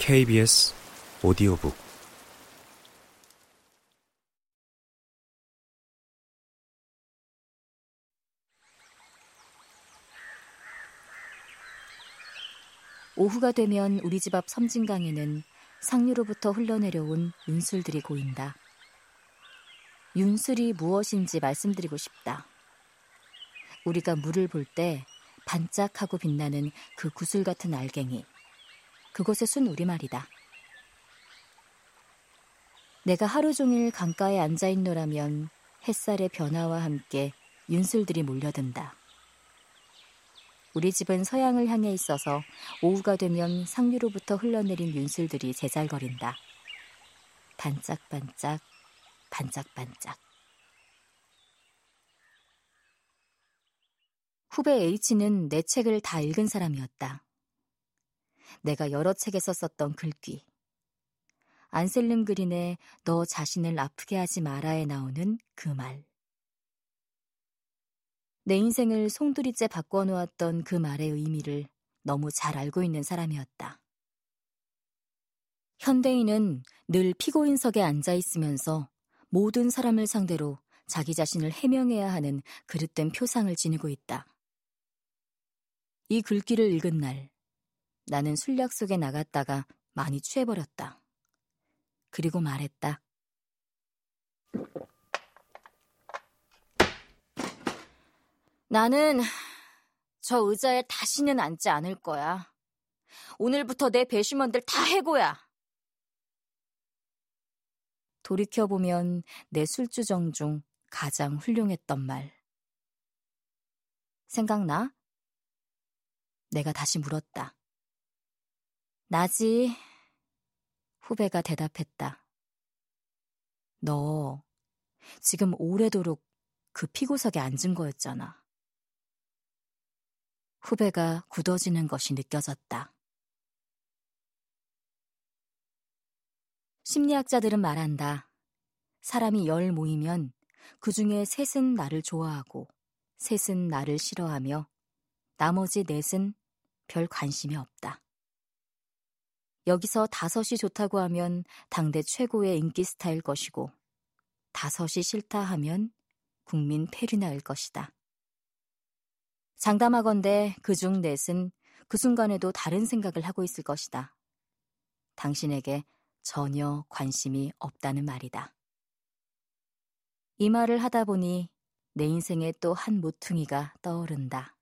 KBS 오디오북 오후가 되면 우리 집 앞 섬진강에는 상류로부터 흘러내려온 윤술들이 보인다. 윤술이 무엇인지 말씀드리고 싶다. 우리가 물을 볼 때 반짝하고 빛나는 그 구슬 같은 알갱이, 그것의 순 우리말이다. 내가 하루 종일 강가에 앉아있노라면 햇살의 변화와 함께 윤술들이 몰려든다. 우리 집은 서양을 향해 있어서 오후가 되면 상류로부터 흘러내린 윤술들이 제잘거린다. 반짝반짝, 반짝반짝. 후배 H는 내 책을 다 읽은 사람이었다. 내가 여러 책에서 썼던 글귀. 안셀름 그린의 너 자신을 아프게 하지 마라에 나오는 그 말. 내 인생을 송두리째 바꿔놓았던 그 말의 의미를 너무 잘 알고 있는 사람이었다. 현대인은 늘 피고인석에 앉아있으면서 모든 사람을 상대로 자기 자신을 해명해야 하는 그릇된 표상을 지니고 있다. 이 글귀를 읽은 날, 나는 술약 속에 나갔다가 많이 취해버렸다. 그리고 말했다. 나는 저 의자에 다시는 앉지 않을 거야. 오늘부터 내 배심원들 다 해고야. 돌이켜보면 내 술주정 중 가장 훌륭했던 말. 생각나? 내가 다시 물었다. 나지. 후배가 대답했다. 너 지금 오래도록 그 피고석에 앉은 거였잖아. 후배가 굳어지는 것이 느껴졌다. 심리학자들은 말한다. 사람이 10 모이면 그 중에 3은 나를 좋아하고 3은 나를 싫어하며 나머지 4은 별 관심이 없다. 여기서 5이 좋다고 하면 당대 최고의 인기 스타일 것이고 5이 싫다 하면 국민 페류나일 것이다. 장담하건대 그중 4은 그 순간에도 다른 생각을 하고 있을 것이다. 당신에게 전혀 관심이 없다는 말이다. 이 말을 하다 보니 내 인생의 또 한 모퉁이가 떠오른다.